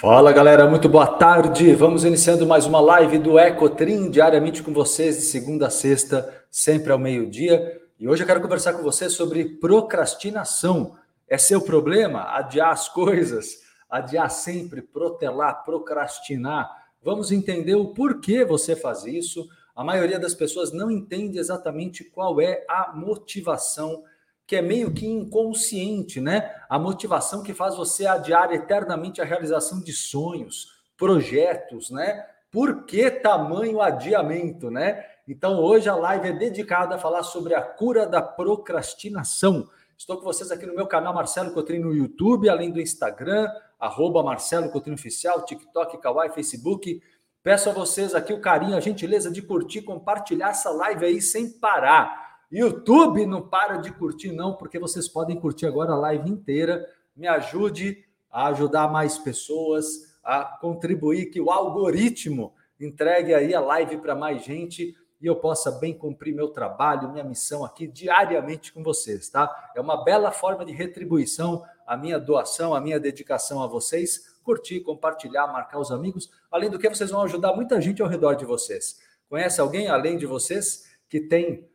Fala galera, muito boa tarde, vamos iniciando mais uma live do Ecotrim, diariamente com vocês de segunda a sexta, sempre ao meio-dia, e hoje eu quero conversar com você sobre procrastinação. É seu problema adiar as coisas, adiar sempre, protelar, procrastinar? Vamos entender o porquê você faz isso. A maioria das pessoas não entende exatamente qual é a motivação, que é meio que inconsciente, né? A motivação que faz você adiar eternamente a realização de sonhos, projetos, né? Por que tamanho adiamento, né? Então, hoje a live é dedicada a falar sobre a cura da procrastinação. Estou com vocês aqui no meu canal Marcelo Cotrim no YouTube, além do Instagram, @MarceloCotrimOficial, TikTok, Kawaii, Facebook. Peço a vocês aqui o carinho, a gentileza de curtir, compartilhar essa live aí sem parar. YouTube, não para de curtir não, porque vocês podem curtir agora a live inteira. Me ajude a ajudar mais pessoas, a contribuir que o algoritmo entregue aí a live para mais gente e eu possa bem cumprir meu trabalho, minha missão aqui diariamente com vocês, tá? É uma bela forma de retribuição, a minha doação, a minha dedicação a vocês. Curtir, compartilhar, marcar os amigos. Além do que, vocês vão ajudar muita gente ao redor de vocês. Conhece alguém, além de vocês, que tem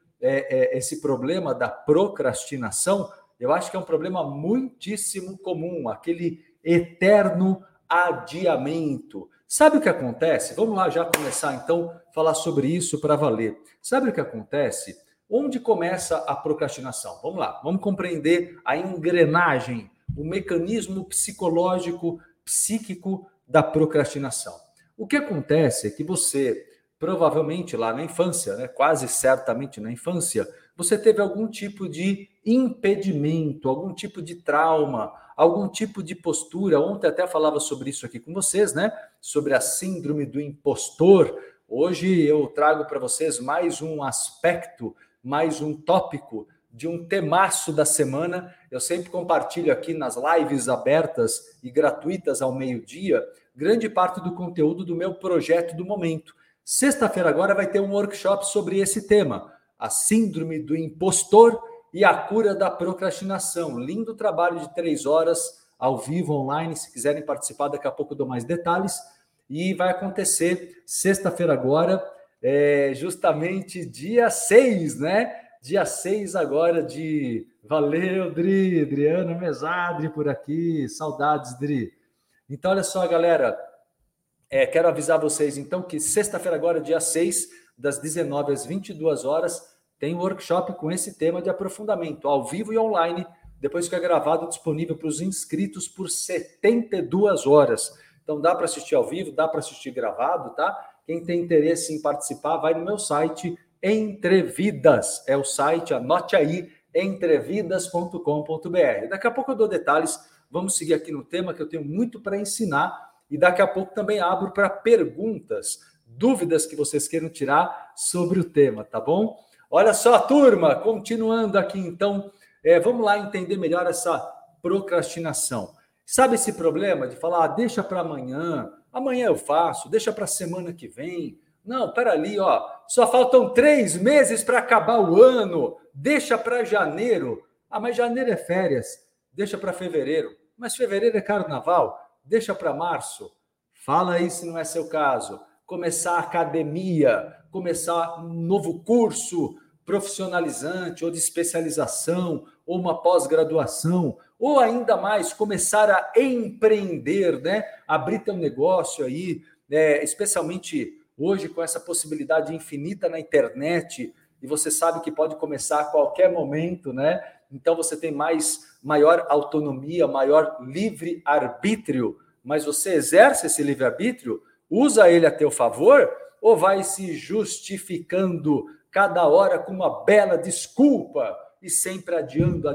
esse problema da procrastinação? Eu acho que é um problema muitíssimo comum, aquele eterno adiamento. Sabe o que acontece? Vamos lá já começar, então, falar sobre isso para valer. Sabe o que acontece? Onde começa a procrastinação? Vamos lá, vamos compreender a engrenagem, o mecanismo psicológico, psíquico da procrastinação. O que acontece é que você, provavelmente lá na infância, né? Quase certamente na infância, você teve algum tipo de impedimento, algum tipo de trauma, algum tipo de postura. Ontem até falava sobre isso aqui com vocês, né? Sobre a síndrome do impostor. Hoje eu trago para vocês mais um aspecto, mais um tópico de um temaço da semana. Eu sempre compartilho aqui nas lives abertas e gratuitas ao meio-dia, grande parte do conteúdo do meu projeto do momento. Sexta-feira agora vai ter um workshop sobre esse tema, a síndrome do impostor e a cura da procrastinação. Lindo trabalho de 3 horas, ao vivo, online. Se quiserem participar, daqui a pouco eu dou mais detalhes. E vai acontecer sexta-feira agora, justamente dia 6, né? Dia 6 agora de... Valeu, Dri! Adriana Mezadri por aqui. Saudades, Dri. Então, olha só, galera. Quero avisar vocês, então, que sexta-feira agora, dia 6, das 19 às 22 horas, tem um workshop com esse tema de aprofundamento, ao vivo e online, depois que é gravado, disponível para os inscritos por 72 horas. Então, dá para assistir ao vivo, dá para assistir gravado, tá? Quem tem interesse em participar, vai no meu site, Entrevidas. É o site, anote aí, entrevidas.com.br. Daqui a pouco eu dou detalhes, vamos seguir aqui no tema, que eu tenho muito para ensinar. E daqui a pouco também abro para perguntas, dúvidas que vocês queiram tirar sobre o tema, tá bom? Olha só, turma, continuando aqui então, vamos lá entender melhor essa procrastinação. Sabe esse problema de falar, deixa para amanhã, amanhã eu faço, deixa para semana que vem. Não, pera ali, ó, só faltam 3 meses para acabar o ano, deixa para janeiro. Ah, mas janeiro é férias, deixa para fevereiro. Mas fevereiro é carnaval. Deixa para março, fala aí se não é seu caso. Começar a academia, começar um novo curso profissionalizante ou de especialização, ou uma pós-graduação, ou ainda mais, começar a empreender, né? Abrir teu negócio aí, né? Especialmente hoje com essa possibilidade infinita na internet, e você sabe que pode começar a qualquer momento, né? Então você tem maior autonomia, maior livre-arbítrio, mas você exerce esse livre-arbítrio, usa ele a teu favor ou vai se justificando cada hora com uma bela desculpa e sempre adiando.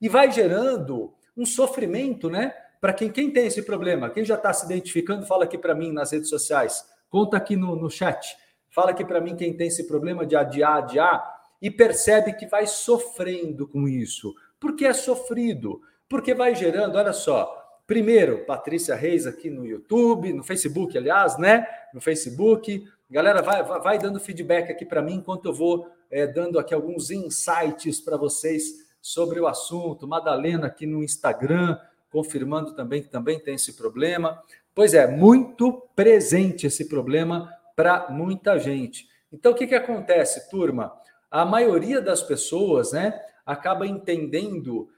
E vai gerando um sofrimento, né? Para quem tem esse problema, quem já está se identificando, fala aqui para mim nas redes sociais, conta aqui no chat, fala aqui para mim quem tem esse problema de adiar, e percebe que vai sofrendo com isso. Porque é sofrido, porque vai gerando, olha só, primeiro, Patrícia Reis aqui no YouTube, no Facebook, aliás, né? No Facebook. Galera, vai dando feedback aqui para mim, enquanto eu vou dando aqui alguns insights para vocês sobre o assunto. Madalena aqui no Instagram, confirmando também que também tem esse problema. Pois é, muito presente esse problema para muita gente. Então, o que acontece, turma? A maioria das pessoas, né, acaba entendendo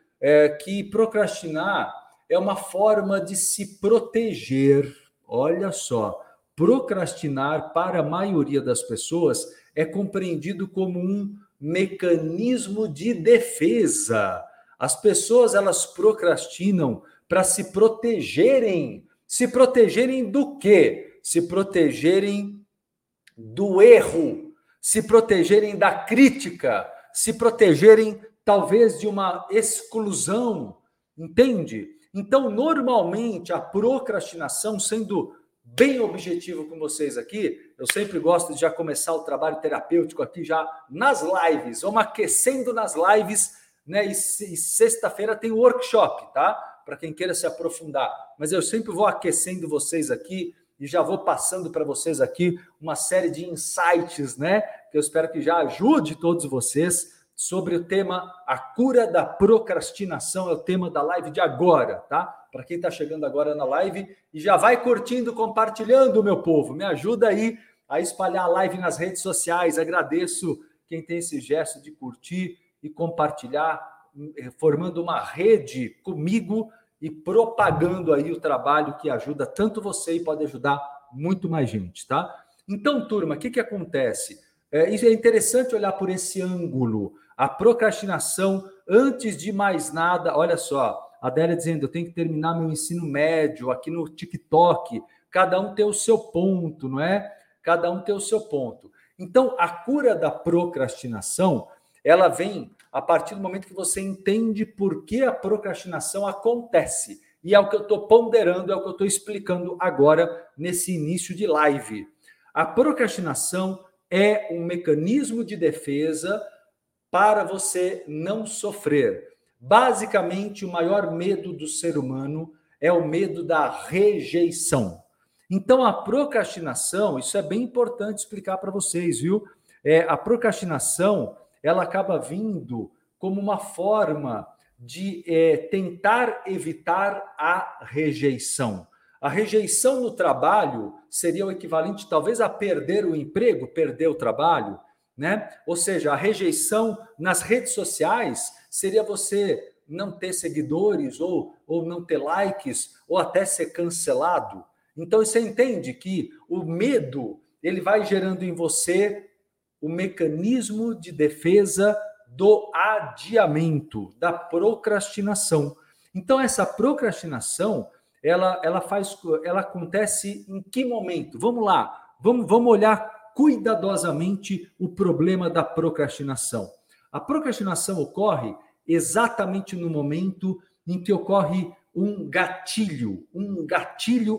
que procrastinar é uma forma de se proteger. Olha só, procrastinar para a maioria das pessoas é compreendido como um mecanismo de defesa. As pessoas, elas procrastinam para se protegerem. Se protegerem do quê? Se protegerem do erro, se protegerem da crítica, se protegerem talvez de uma exclusão, entende? Então, normalmente, a procrastinação, sendo bem objetivo com vocês aqui, eu sempre gosto de já começar o trabalho terapêutico aqui já nas lives, vamos aquecendo nas lives, né? E sexta-feira tem workshop, tá? Para quem queira se aprofundar. Mas eu sempre vou aquecendo vocês aqui e já vou passando para vocês aqui uma série de insights, né? Que eu espero que já ajude todos vocês sobre o tema A Cura da Procrastinação, é o tema da live de agora, tá? Para quem está chegando agora na live e já vai curtindo, compartilhando, meu povo, me ajuda aí a espalhar a live nas redes sociais. Agradeço quem tem esse gesto de curtir e compartilhar, formando uma rede comigo e propagando aí o trabalho que ajuda tanto você e pode ajudar muito mais gente, tá? Então, turma, o que acontece? Isso é interessante olhar por esse ângulo. A procrastinação, antes de mais nada, olha só, a Adélia dizendo, eu tenho que terminar meu ensino médio aqui no TikTok. Cada um tem o seu ponto, não é? Cada um tem o seu ponto. Então, a cura da procrastinação, ela vem a partir do momento que você entende por que a procrastinação acontece. E é o que eu estou ponderando, é o que eu estou explicando agora nesse início de live. A procrastinação é um mecanismo de defesa para você não sofrer. Basicamente, o maior medo do ser humano é o medo da rejeição. Então, a procrastinação, isso é bem importante explicar para vocês, viu? A procrastinação, ela acaba vindo como uma forma de tentar evitar a rejeição. A rejeição no trabalho seria o equivalente, talvez, a perder o emprego, perder o trabalho, né? Ou seja, a rejeição nas redes sociais seria você não ter seguidores ou não ter likes ou até ser cancelado. Então, você entende que o medo, ele vai gerando em você o mecanismo de defesa do adiamento, da procrastinação. Então, essa procrastinação, ela acontece em que momento? Vamos lá, vamos olhar cuidadosamente o problema da procrastinação. A procrastinação ocorre exatamente no momento em que ocorre um gatilho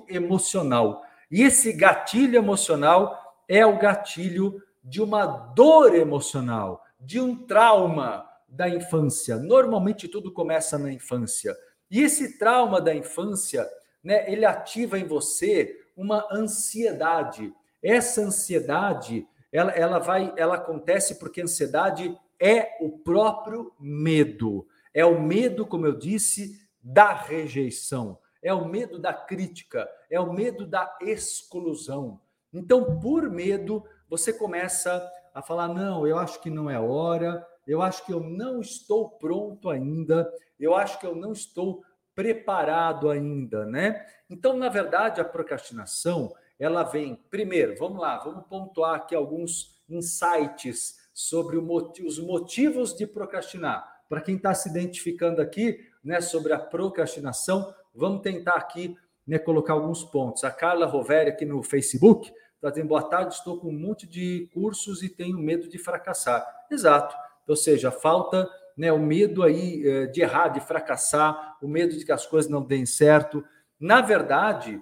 emocional. E esse gatilho emocional é o gatilho de uma dor emocional, de um trauma da infância. Normalmente tudo começa na infância. E esse trauma da infância, né, ele ativa em você uma ansiedade. Essa ansiedade, ela acontece porque a ansiedade é o próprio medo. É o medo, como eu disse, da rejeição. É o medo da crítica. É o medo da exclusão. Então, por medo, você começa a falar, não, eu acho que não é hora, eu acho que eu não estou pronto ainda, eu acho que eu não estou preparado ainda, né? Então, na verdade, a procrastinação, ela vem, primeiro, vamos lá, vamos pontuar aqui alguns insights sobre os motivos de procrastinar. Para quem está se identificando aqui, né, sobre a procrastinação, vamos tentar aqui, né, colocar alguns pontos. A Carla Roveri aqui no Facebook está dizendo, boa tarde, estou com um monte de cursos e tenho medo de fracassar. Exato. Ou seja, falta, né, o medo aí de errar, de fracassar, o medo de que as coisas não deem certo. Na verdade,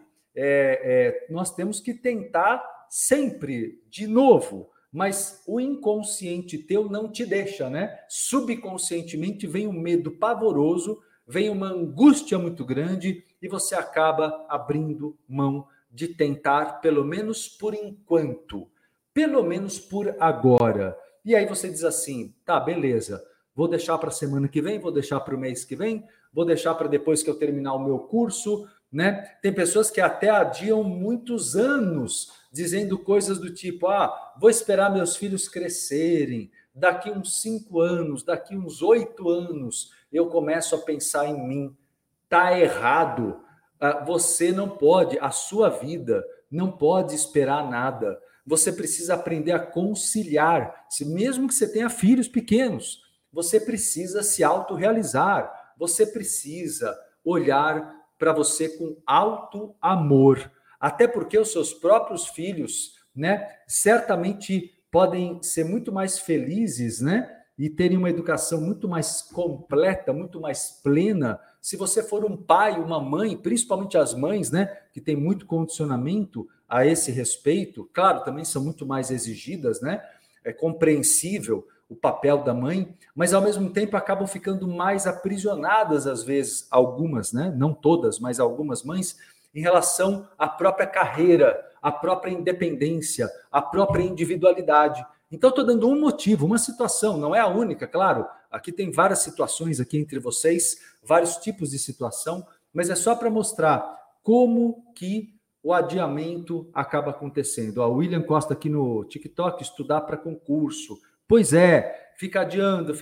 nós temos que tentar sempre de novo, mas o inconsciente teu não te deixa, né? Subconscientemente vem um medo pavoroso, vem uma angústia muito grande e você acaba abrindo mão de tentar, pelo menos por enquanto, pelo menos por agora. E aí você diz assim, tá, beleza, vou deixar para a semana que vem, vou deixar para o mês que vem, vou deixar para depois que eu terminar o meu curso, né? Tem pessoas que até adiam muitos anos dizendo coisas do tipo, vou esperar meus filhos crescerem, daqui uns 5 anos, daqui uns 8 anos, eu começo a pensar em mim. Tá errado. Você não pode, a sua vida não pode esperar nada. Você precisa aprender a conciliar, mesmo que você tenha filhos pequenos, você precisa se autorrealizar, você precisa olhar para você com alto amor, até porque os seus próprios filhos, né, certamente podem ser muito mais felizes, né, e terem uma educação muito mais completa, muito mais plena, se você for um pai, uma mãe, principalmente as mães, né, que tem muito condicionamento a esse respeito, claro, também são muito mais exigidas, né, é compreensível o papel da mãe, mas ao mesmo tempo acabam ficando mais aprisionadas às vezes, algumas, né? Não todas, mas algumas mães, em relação à própria carreira, à própria independência, à própria individualidade. Então estou dando um motivo, uma situação, não é a única, claro, aqui tem várias situações aqui entre vocês, vários tipos de situação, mas é só para mostrar como que o adiamento acaba acontecendo. O William Costa aqui no TikTok, estudar para concurso. Pois é, fica adiando.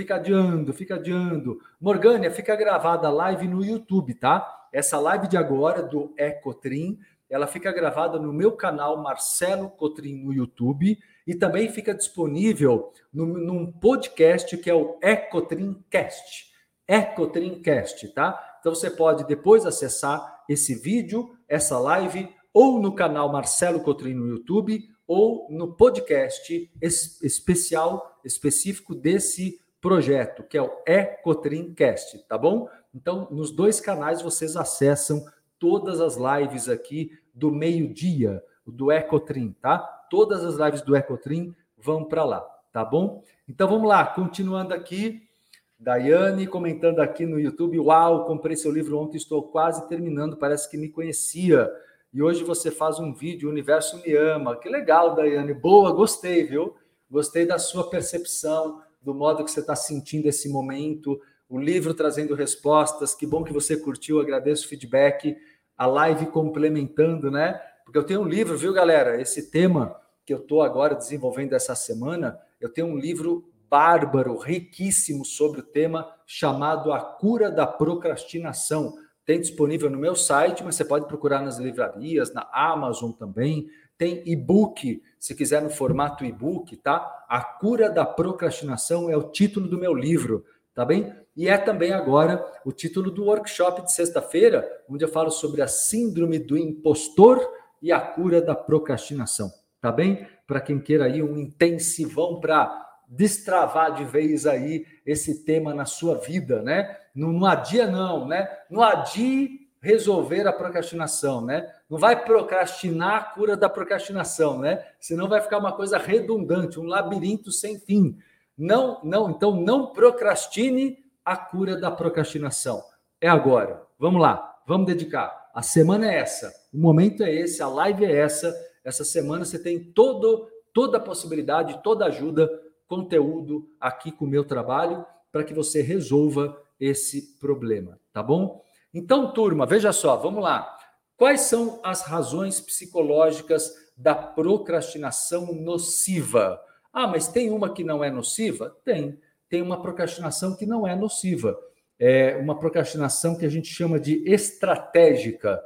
Morgânia, fica gravada a live no YouTube, tá? Essa live de agora do Ecotrim, ela fica gravada no meu canal Marcelo Cotrim no YouTube e também fica disponível num podcast que é o Ecotrimcast. Ecotrimcast, tá? Então você pode depois acessar esse vídeo, essa live, ou no canal Marcelo Cotrim no YouTube, ou no podcast específico desse projeto, que é o Ecotrimcast, tá bom? Então, nos 2 canais vocês acessam todas as lives aqui do meio-dia, do Ecotrim, tá? Todas as lives do Ecotrim vão para lá, tá bom? Então, vamos lá, continuando aqui. Daiane comentando aqui no YouTube, uau, comprei seu livro ontem, estou quase terminando, parece que me conhecia. E hoje você faz um vídeo, o universo me ama. Que legal, Daiane. Boa, gostei, viu? Gostei da sua percepção, do modo que você está sentindo esse momento. O livro trazendo respostas. Que bom que você curtiu, agradeço o feedback. A live complementando, né? Porque eu tenho um livro, viu, galera? Esse tema que eu estou agora desenvolvendo essa semana, eu tenho um livro bárbaro, riquíssimo sobre o tema, chamado A Cura da Procrastinação. Tem disponível no meu site, mas você pode procurar nas livrarias, na Amazon também. Tem e-book, se quiser no formato e-book, tá? A Cura da Procrastinação é o título do meu livro, tá bem? E é também agora o título do workshop de sexta-feira, onde eu falo sobre a síndrome do impostor e a cura da procrastinação, tá bem? Para quem queira aí um intensivão para destravar de vez aí esse tema na sua vida, né? Não adia não, né? Não adie resolver a procrastinação, né? Não vai procrastinar a cura da procrastinação, né? Senão vai ficar uma coisa redundante, um labirinto sem fim. Então não procrastine a cura da procrastinação. É agora. Vamos lá, vamos dedicar. A semana é essa, o momento é esse, a live é essa. Essa semana você tem toda a possibilidade, toda a ajuda, conteúdo aqui com o meu trabalho para que você resolva esse problema, tá bom? Então, turma, veja só, vamos lá. Quais são as razões psicológicas da procrastinação nociva? Mas tem uma que não é nociva? Tem uma procrastinação que não é nociva. É uma procrastinação que a gente chama de estratégica,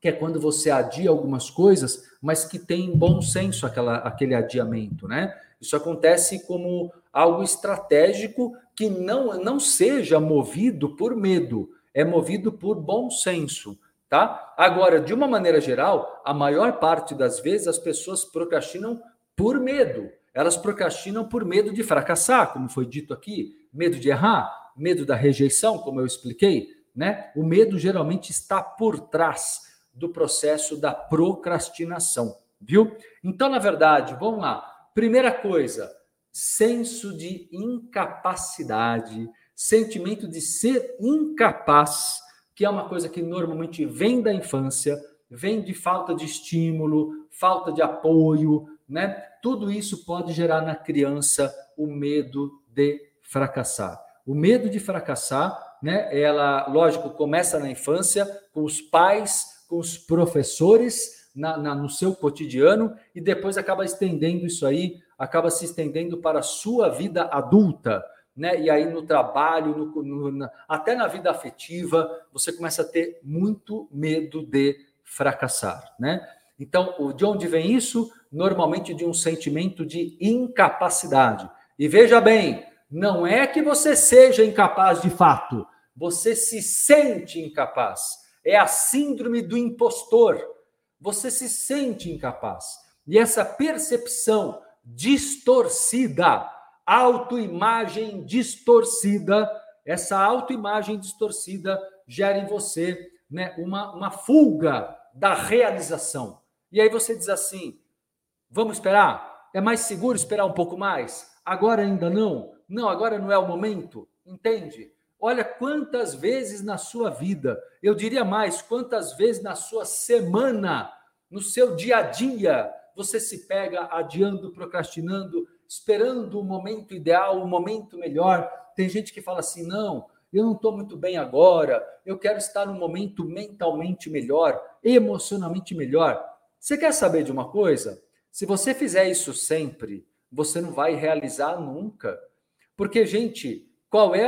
que é quando você adia algumas coisas, mas que tem bom senso aquele adiamento, né? Isso acontece como algo estratégico que não seja movido por medo, é movido por bom senso, tá? Agora, de uma maneira geral, a maior parte das vezes as pessoas procrastinam por medo. Elas procrastinam por medo de fracassar, como foi dito aqui, medo de errar, medo da rejeição, como eu expliquei, né? O medo geralmente está por trás do processo da procrastinação, viu? Então, na verdade, vamos lá. Primeira coisa, senso de incapacidade, sentimento de ser incapaz, que é uma coisa que normalmente vem da infância, vem de falta de estímulo, falta de apoio, né? Tudo isso pode gerar na criança o medo de fracassar. O medo de fracassar né? Ela, lógico, começa na infância, com os pais, com os professores, no seu cotidiano, e depois acaba estendendo isso aí, acaba se estendendo para a sua vida adulta, né? E aí no trabalho, até na vida afetiva, você começa a ter muito medo de fracassar, né? Então, de onde vem isso? Normalmente de um sentimento de incapacidade. E veja bem, não é que você seja incapaz de fato, você se sente incapaz. É a síndrome do impostor. Você se sente incapaz. E essa percepção distorcida, autoimagem distorcida, essa autoimagem distorcida gera em você, né, uma fuga da realização. E aí você diz assim, vamos esperar? É mais seguro esperar um pouco mais? Agora ainda não? Não, agora não é o momento, entende? Olha quantas vezes na sua vida, eu diria mais, quantas vezes na sua semana, no seu dia a dia, você se pega adiando, procrastinando, esperando o momento ideal, o momento melhor. Tem gente que fala assim, não, eu não estou muito bem agora, eu quero estar num momento mentalmente melhor, emocionalmente melhor. Você quer saber de uma coisa? Se você fizer isso sempre, você não vai realizar nunca. Porque, gente, qual é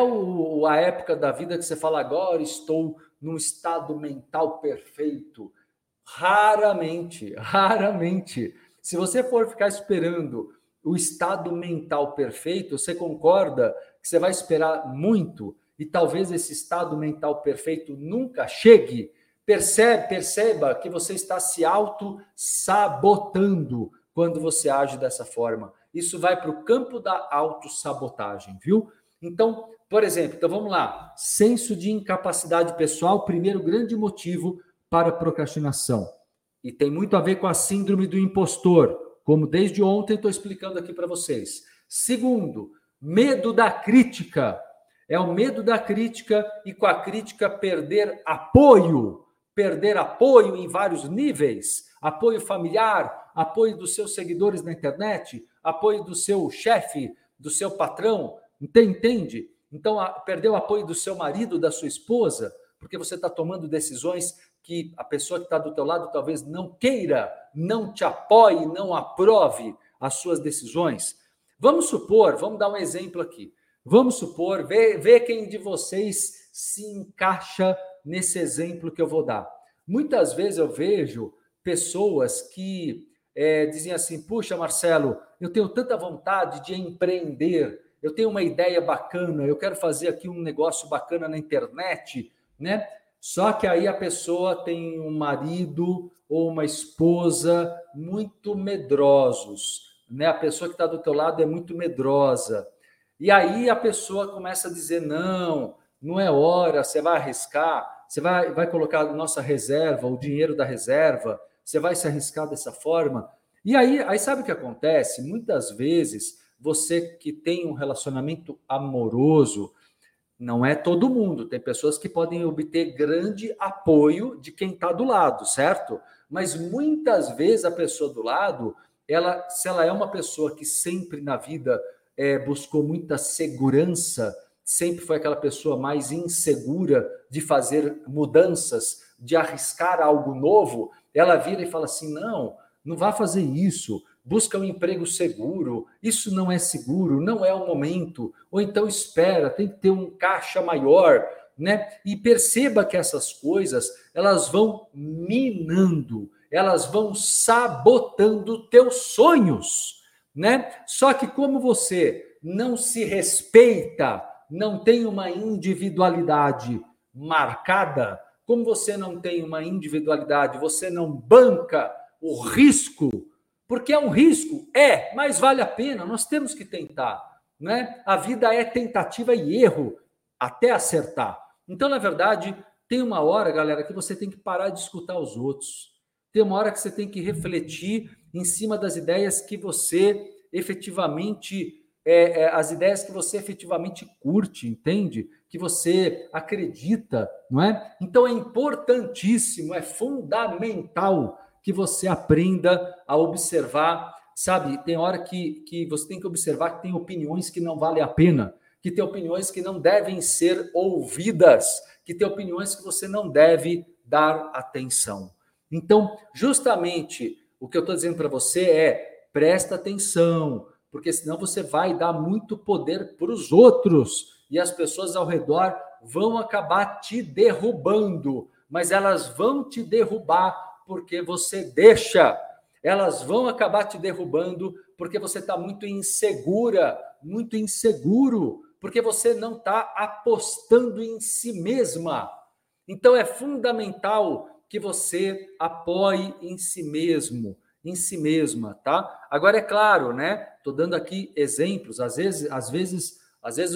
a época da vida que você fala agora estou num estado mental perfeito? Raramente, raramente. Se você for ficar esperando o estado mental perfeito, você concorda que você vai esperar muito e talvez esse estado mental perfeito nunca chegue? Perceba que você está se auto-sabotando quando você age dessa forma. Isso vai para o campo da autossabotagem, viu? Então, por exemplo, vamos lá. Senso de incapacidade pessoal, primeiro grande motivo para procrastinação. E tem muito a ver com a síndrome do impostor, como desde ontem estou explicando aqui para vocês. Segundo, medo da crítica. É o medo da crítica e com a crítica perder apoio. Perder apoio em vários níveis. Apoio familiar, apoio dos seus seguidores na internet, apoio do seu chefe, do seu patrão, entende? Então, perder o apoio do seu marido, da sua esposa, porque você está tomando decisões que a pessoa que está do teu lado talvez não queira, não te apoie, não aprove as suas decisões. Vamos dar um exemplo aqui. Vamos supor, vê quem de vocês se encaixa nesse exemplo que eu vou dar. Muitas vezes eu vejo pessoas que dizem assim, puxa, Marcelo, eu tenho tanta vontade de empreender, eu tenho uma ideia bacana, eu quero fazer aqui um negócio bacana na internet, né? Só que aí a pessoa tem um marido ou uma esposa muito medrosos, né? A pessoa que está do teu lado é muito medrosa. E aí a pessoa começa a dizer, não é hora, você vai arriscar, você vai colocar a nossa reserva, o dinheiro da reserva, você vai se arriscar dessa forma. E aí sabe o que acontece? Muitas vezes você que tem um relacionamento amoroso, não é todo mundo, tem pessoas que podem obter grande apoio de quem está do lado, certo? Mas muitas vezes a pessoa do lado, se ela é uma pessoa que sempre na vida buscou muita segurança, sempre foi aquela pessoa mais insegura de fazer mudanças, de arriscar algo novo, ela vira e fala assim, não vá fazer isso, busca um emprego seguro, isso não é seguro, não é o momento, ou então espera, tem que ter um caixa maior, né? E perceba que essas coisas, elas vão minando, elas vão sabotando teus sonhos, né? Só que como você não se respeita, não tem uma individualidade marcada, como você não tem uma individualidade, você não banca o risco, porque é um risco, mas vale a pena, nós temos que tentar, né? A vida é tentativa e erro, até acertar. Então, na verdade, tem uma hora, galera, que você tem que parar de escutar os outros, tem uma hora que você tem que refletir em cima das ideias que você efetivamente, as ideias que você efetivamente curte, entende? Que você acredita, não é? Então, é importantíssimo, é fundamental que você aprenda a observar, sabe? Tem hora que você tem que observar que tem opiniões que não valem a pena, que tem opiniões que não devem ser ouvidas, que tem opiniões que você não deve dar atenção. Então, justamente, o que eu estou dizendo para você é, presta atenção, porque senão você vai dar muito poder para os outros e as pessoas ao redor vão acabar te derrubando, mas elas vão te derrubar porque você deixa. Elas vão acabar te derrubando porque você está muito insegura, muito inseguro, porque você não está apostando em si mesma. Então, é fundamental que você apoie em si mesmo, em si mesma, tá? Agora, é claro, né? Estou dando aqui exemplos. Às vezes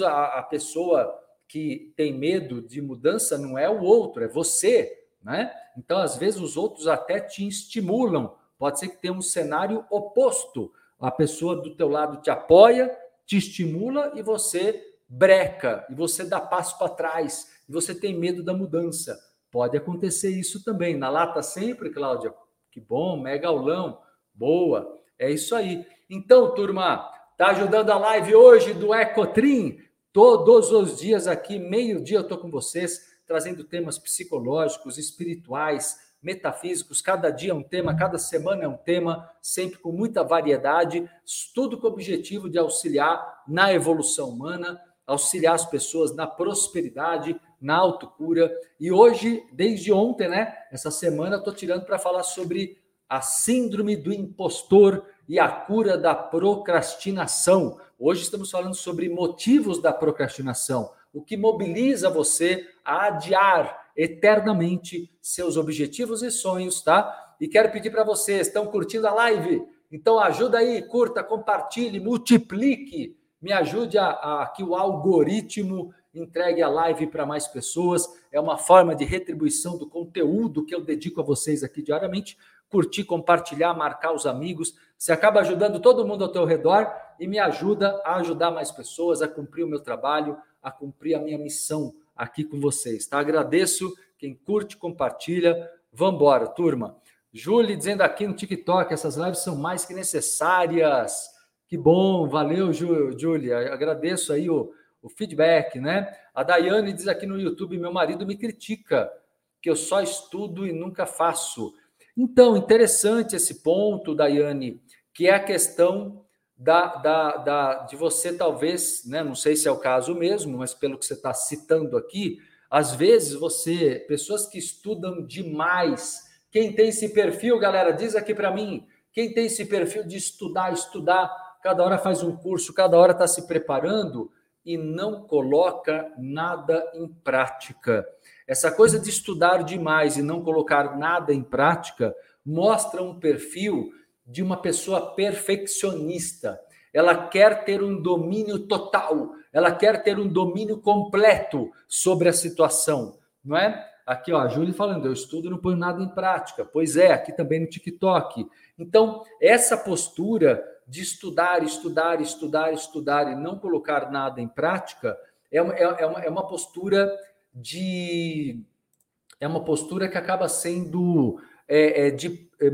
a pessoa que tem medo de mudança não é o outro, é você, né? Então, às vezes, os outros até te estimulam. Pode ser que tenha um cenário oposto. A pessoa do teu lado te apoia, te estimula e você breca, e você dá passo para trás, e você tem medo da mudança. Pode acontecer isso também. Na lata sempre, Cláudia. Que bom, mega aulão. Boa. É isso aí. Então, turma, tá ajudando a live hoje do Ecotrim? Todos os dias aqui, meio-dia, eu tô com vocês, trazendo temas psicológicos, espirituais, metafísicos. Cada dia é um tema, cada semana é um tema, sempre com muita variedade. Tudo com o objetivo de auxiliar na evolução humana, auxiliar as pessoas na prosperidade, na autocura. E hoje, desde ontem, né? Essa semana, eu tô tirando para falar sobre a síndrome do impostor e a cura da procrastinação. Hoje estamos falando sobre motivos da procrastinação, o que mobiliza você a adiar eternamente seus objetivos e sonhos, tá? E quero pedir para vocês, estão curtindo a live? Então ajuda aí, curta, compartilhe, multiplique, me ajude a que o algoritmo entregue a live para mais pessoas. É uma forma de retribuição do conteúdo que eu dedico a vocês aqui diariamente. Curtir, compartilhar, marcar os amigos. Você acaba ajudando todo mundo ao teu redor e me ajuda a ajudar mais pessoas, a cumprir o meu trabalho, a cumprir a minha missão aqui com vocês, tá? Agradeço quem curte, compartilha. Vambora, turma. Júlia dizendo aqui no TikTok, essas lives são mais que necessárias. Que bom, valeu, Júlia. Agradeço aí o feedback, né? A Daiane diz aqui no YouTube, meu marido me critica, que eu só estudo e nunca faço. Então, interessante esse ponto, Daiane, que é a questão de você talvez, né, não sei se é o caso mesmo, mas pelo que você está citando aqui, às vezes você, pessoas que estudam demais, quem tem esse perfil, galera, diz aqui para mim, quem tem esse perfil de estudar, cada hora faz um curso, cada hora está se preparando e não coloca nada em prática. Essa coisa de estudar demais e não colocar nada em prática mostra um perfil de uma pessoa perfeccionista. Ela quer ter um domínio total, ela quer ter um domínio completo sobre a situação, não é? Aqui, ó, a Júlia falando, eu estudo e não ponho nada em prática. Pois é, aqui também no TikTok. Então, essa postura de estudar e não colocar nada em prática é uma postura de... É uma postura que acaba sendo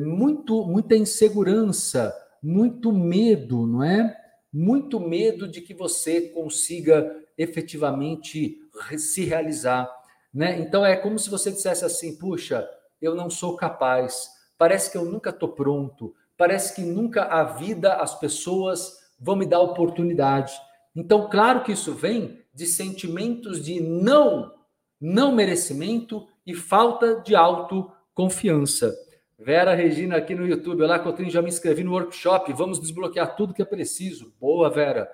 muita insegurança, muito medo, não é? Muito medo de que você consiga efetivamente se realizar, né? Então, é como se você dissesse assim, puxa, eu não sou capaz, parece que eu nunca estou pronto, parece que nunca a vida, as pessoas vão me dar oportunidade. Então, claro que isso vem de sentimentos de não merecimento e falta de autoconfiança. Vera Regina aqui no YouTube, olá, Cotrim, já me inscrevi no workshop, vamos desbloquear tudo que é preciso. Boa, Vera.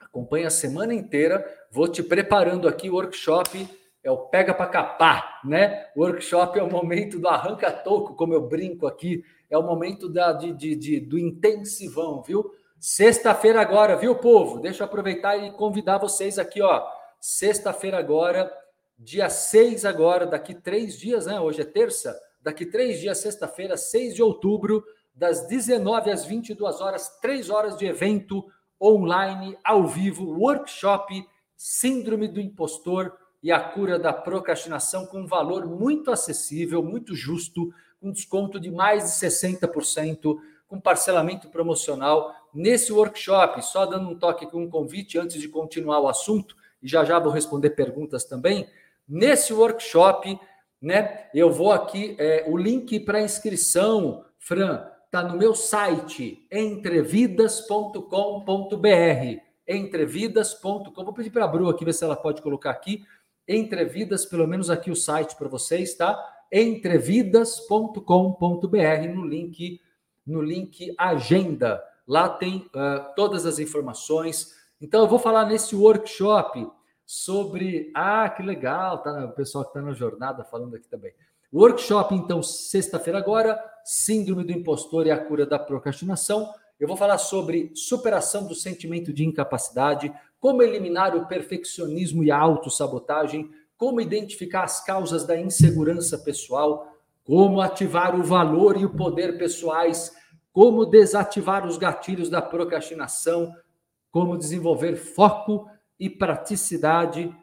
Acompanha a semana inteira, vou te preparando aqui o workshop, é o pega para capar, né? O workshop é o momento do arranca-toco, como eu brinco aqui, é o momento do intensivão, viu? Sexta-feira agora, viu, povo? Deixa eu aproveitar e convidar vocês aqui, ó. Sexta-feira agora, dia 6 agora, daqui 3 dias, né? Hoje é terça. Daqui 3 dias, sexta-feira, 6 de outubro, das 19 às 22 horas, 3 horas de evento online, ao vivo, workshop Síndrome do Impostor e a Cura da Procrastinação, com um valor muito acessível, muito justo, com desconto de mais de 60%, com parcelamento promocional. nesse workshop. Só dando um toque com um convite antes de continuar o assunto, e já já vou responder perguntas também. Nesse workshop, né, eu vou aqui, o link para inscrição, Fran, está no meu site, entrevidas.com.br, entrevidas.com. Vou pedir para a Bru aqui, ver se ela pode colocar aqui, entrevidas, pelo menos aqui o site para vocês, tá? entrevidas.com.br, no link agenda. Lá tem todas as informações. Então, eu vou falar nesse workshop sobre... Ah, que legal, tá? O pessoal que está na jornada falando aqui também. Workshop, então, sexta-feira agora, Síndrome do Impostor e a Cura da Procrastinação. Eu vou falar sobre superação do sentimento de incapacidade, como eliminar o perfeccionismo e a autossabotagem, como identificar as causas da insegurança pessoal, como ativar o valor e o poder pessoais, como desativar os gatilhos da procrastinação, como desenvolver foco e praticidade,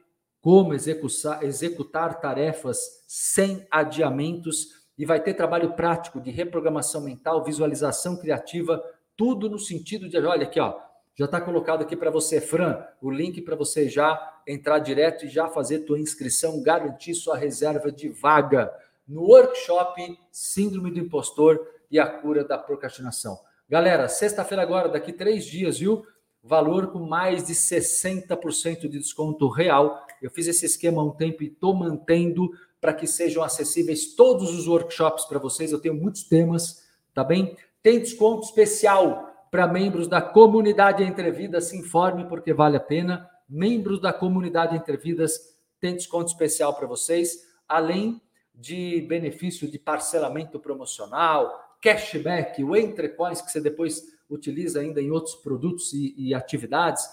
como executar tarefas sem adiamentos, e vai ter trabalho prático de reprogramação mental, visualização criativa, tudo no sentido de... Olha aqui, ó, já está colocado aqui para você, Fran, o link para você já entrar direto e já fazer tua inscrição, garantir sua reserva de vaga no workshop Síndrome do Impostor e a Cura da Procrastinação. Galera, sexta-feira agora, daqui 3 dias, viu? Valor com mais de 60% de desconto real. Eu fiz esse esquema há um tempo e estou mantendo para que sejam acessíveis todos os workshops para vocês. Eu tenho muitos temas, tá bem? Tem desconto especial para membros da comunidade Entrevidas. Se informe, porque vale a pena. Membros da comunidade Entrevidas tem desconto especial para vocês, além de benefício de parcelamento promocional, cashback, o Entrecoins, que você depois utiliza ainda em outros produtos e atividades.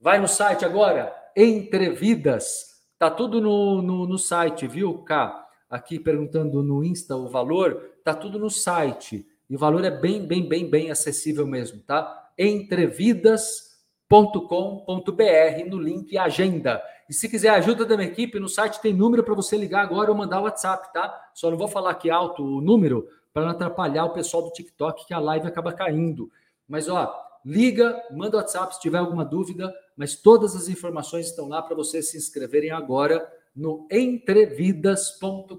Vai no site agora, Entrevidas. Tá tudo no site, viu, Ká? Aqui perguntando no Insta o valor, tá tudo no site. E o valor é bem acessível mesmo, tá? Entrevidas.com.br, no link agenda. E se quiser ajuda da minha equipe, no site tem número para você ligar agora ou mandar o WhatsApp, tá? Só não vou falar aqui alto o número para não atrapalhar o pessoal do TikTok, que a live acaba caindo. Mas, ó, liga, manda WhatsApp se tiver alguma dúvida, mas todas as informações estão lá para vocês se inscreverem agora no entrevidas.com.br,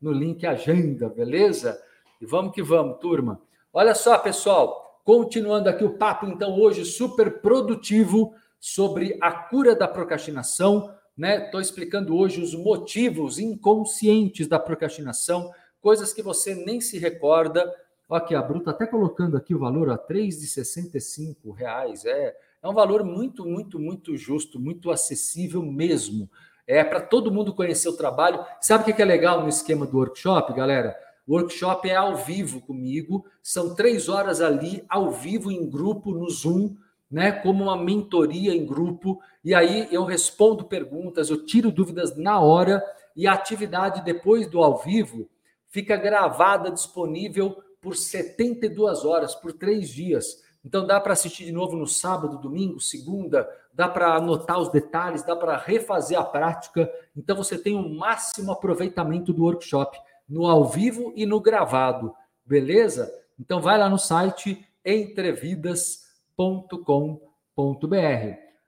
no link agenda, beleza? E vamos que vamos, turma. Olha só, pessoal, continuando aqui o papo, então, hoje super produtivo sobre a cura da procrastinação, né? Estou explicando hoje os motivos inconscientes da procrastinação, coisas que você nem se recorda. Ok, a Bru está até colocando aqui o valor, ó, R$ 3,65. É um valor muito justo, muito acessível mesmo. É para todo mundo conhecer o trabalho. Sabe o que é legal no esquema do workshop, galera? O workshop é ao vivo comigo. São 3 horas ali, ao vivo, em grupo, no Zoom, né? Como uma mentoria em grupo. E aí eu respondo perguntas, eu tiro dúvidas na hora. E a atividade, depois do ao vivo, fica gravada, disponível por 72 horas, por 3 dias. Então, dá para assistir de novo no sábado, domingo, segunda, dá para anotar os detalhes, dá para refazer a prática. Então, você tem o máximo aproveitamento do workshop, no ao vivo e no gravado, beleza? Então, vai lá no site entrevidas.com.br.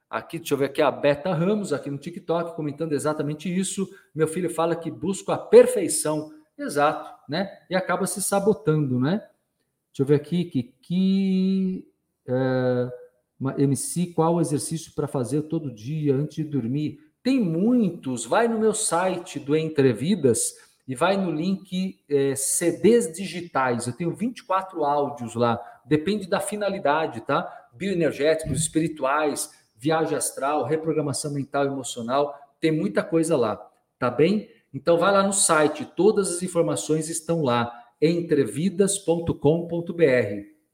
Aqui, deixa eu ver aqui, a Beta Ramos, aqui no TikTok, comentando exatamente isso. Meu filho fala que busco a perfeição. Exato, né? E acaba se sabotando, né? Deixa eu ver aqui, MC, qual o exercício para fazer todo dia antes de dormir? Tem muitos, vai no meu site do Entrevidas e vai no link CDs digitais, eu tenho 24 áudios lá, depende da finalidade, tá? Bioenergéticos, espirituais, viagem astral, reprogramação mental e emocional, tem muita coisa lá, tá bem? Então, vai lá no site, todas as informações estão lá, entrevidas.com.br,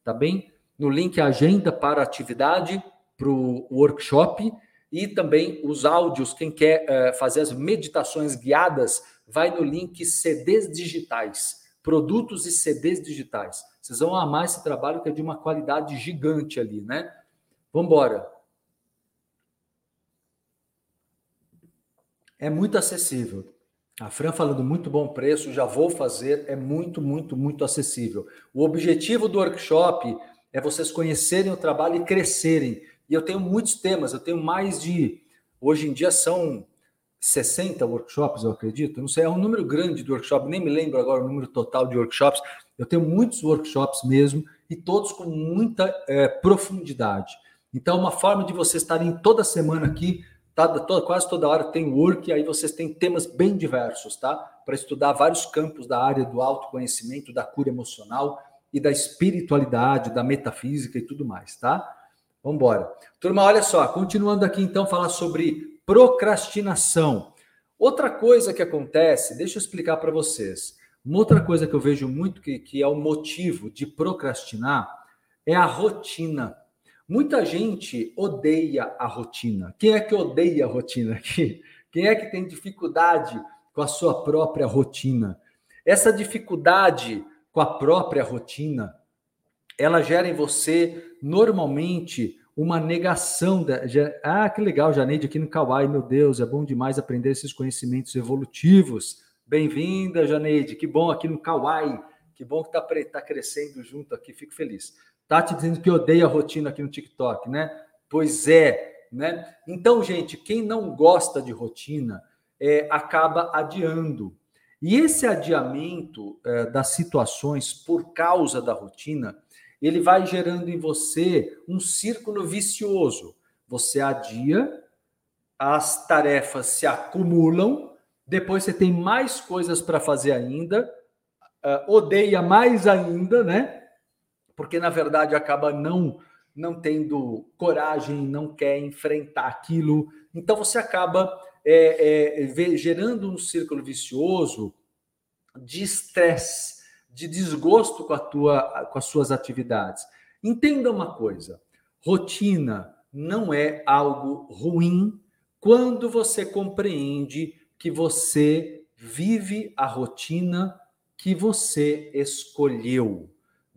tá bem? No link agenda para atividade, para o workshop e também os áudios, quem quer fazer as meditações guiadas, vai no link CDs digitais, produtos e CDs digitais. Vocês vão amar esse trabalho que é de uma qualidade gigante ali, né? Vamos embora. É muito acessível. A Fran falando muito bom preço, já vou fazer, é muito acessível. O objetivo do workshop é vocês conhecerem o trabalho e crescerem. E eu tenho muitos temas, eu tenho mais de... Hoje em dia são 60 workshops, eu acredito. Não sei, é um número grande de workshops, nem me lembro agora o número total de workshops. Eu tenho muitos workshops mesmo e todos com muita profundidade. Então, uma forma de vocês estarem toda semana aqui, quase toda hora tem work, e aí vocês têm temas bem diversos, tá? Para estudar vários campos da área do autoconhecimento, da cura emocional e da espiritualidade, da metafísica e tudo mais, tá? Vamos embora. Turma, olha só, continuando aqui então, falar sobre procrastinação. Outra coisa que acontece, deixa eu explicar para vocês. Uma outra coisa que eu vejo muito que é o motivo de procrastinar é a rotina. Muita gente odeia a rotina. Quem é que odeia a rotina aqui? Quem é que tem dificuldade com a sua própria rotina? Essa dificuldade com a própria rotina, ela gera em você, normalmente, uma negação. Ah, que legal, Janeide aqui no Kauai, meu Deus, é bom demais aprender esses conhecimentos evolutivos. Bem-vinda, Janeide, que bom aqui no Kauai, que bom que está crescendo junto aqui, fico feliz. Tá te dizendo que odeia a rotina aqui no TikTok, né? Pois é, né? Então, gente, quem não gosta de rotina acaba adiando. E esse adiamento das situações por causa da rotina, ele vai gerando em você um círculo vicioso. Você adia, as tarefas se acumulam, depois você tem mais coisas para fazer ainda, odeia mais ainda, né? Porque, na verdade, acaba não tendo coragem, não quer enfrentar aquilo. Então, você acaba gerando um círculo vicioso de estresse, de desgosto com as suas atividades. Entenda uma coisa, rotina não é algo ruim quando você compreende que você vive a rotina que você escolheu.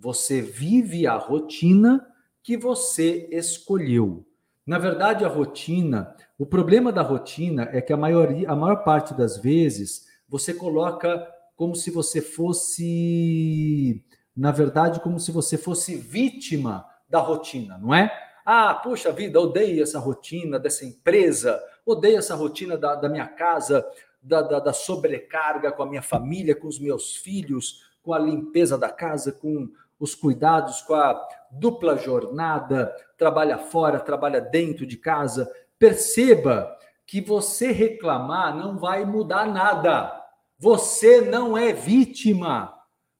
Você vive a rotina que você escolheu. Na verdade, a rotina, o problema da rotina é que a maior parte das vezes você coloca como se você fosse, na verdade, como se você fosse vítima da rotina, não é? Ah, puxa vida, odeio essa rotina dessa empresa, odeio essa rotina da minha casa, da sobrecarga com a minha família, com os meus filhos, com a limpeza da casa, com os cuidados, com a dupla jornada, trabalha fora, trabalha dentro de casa. Perceba que você reclamar não vai mudar nada. Você não é vítima.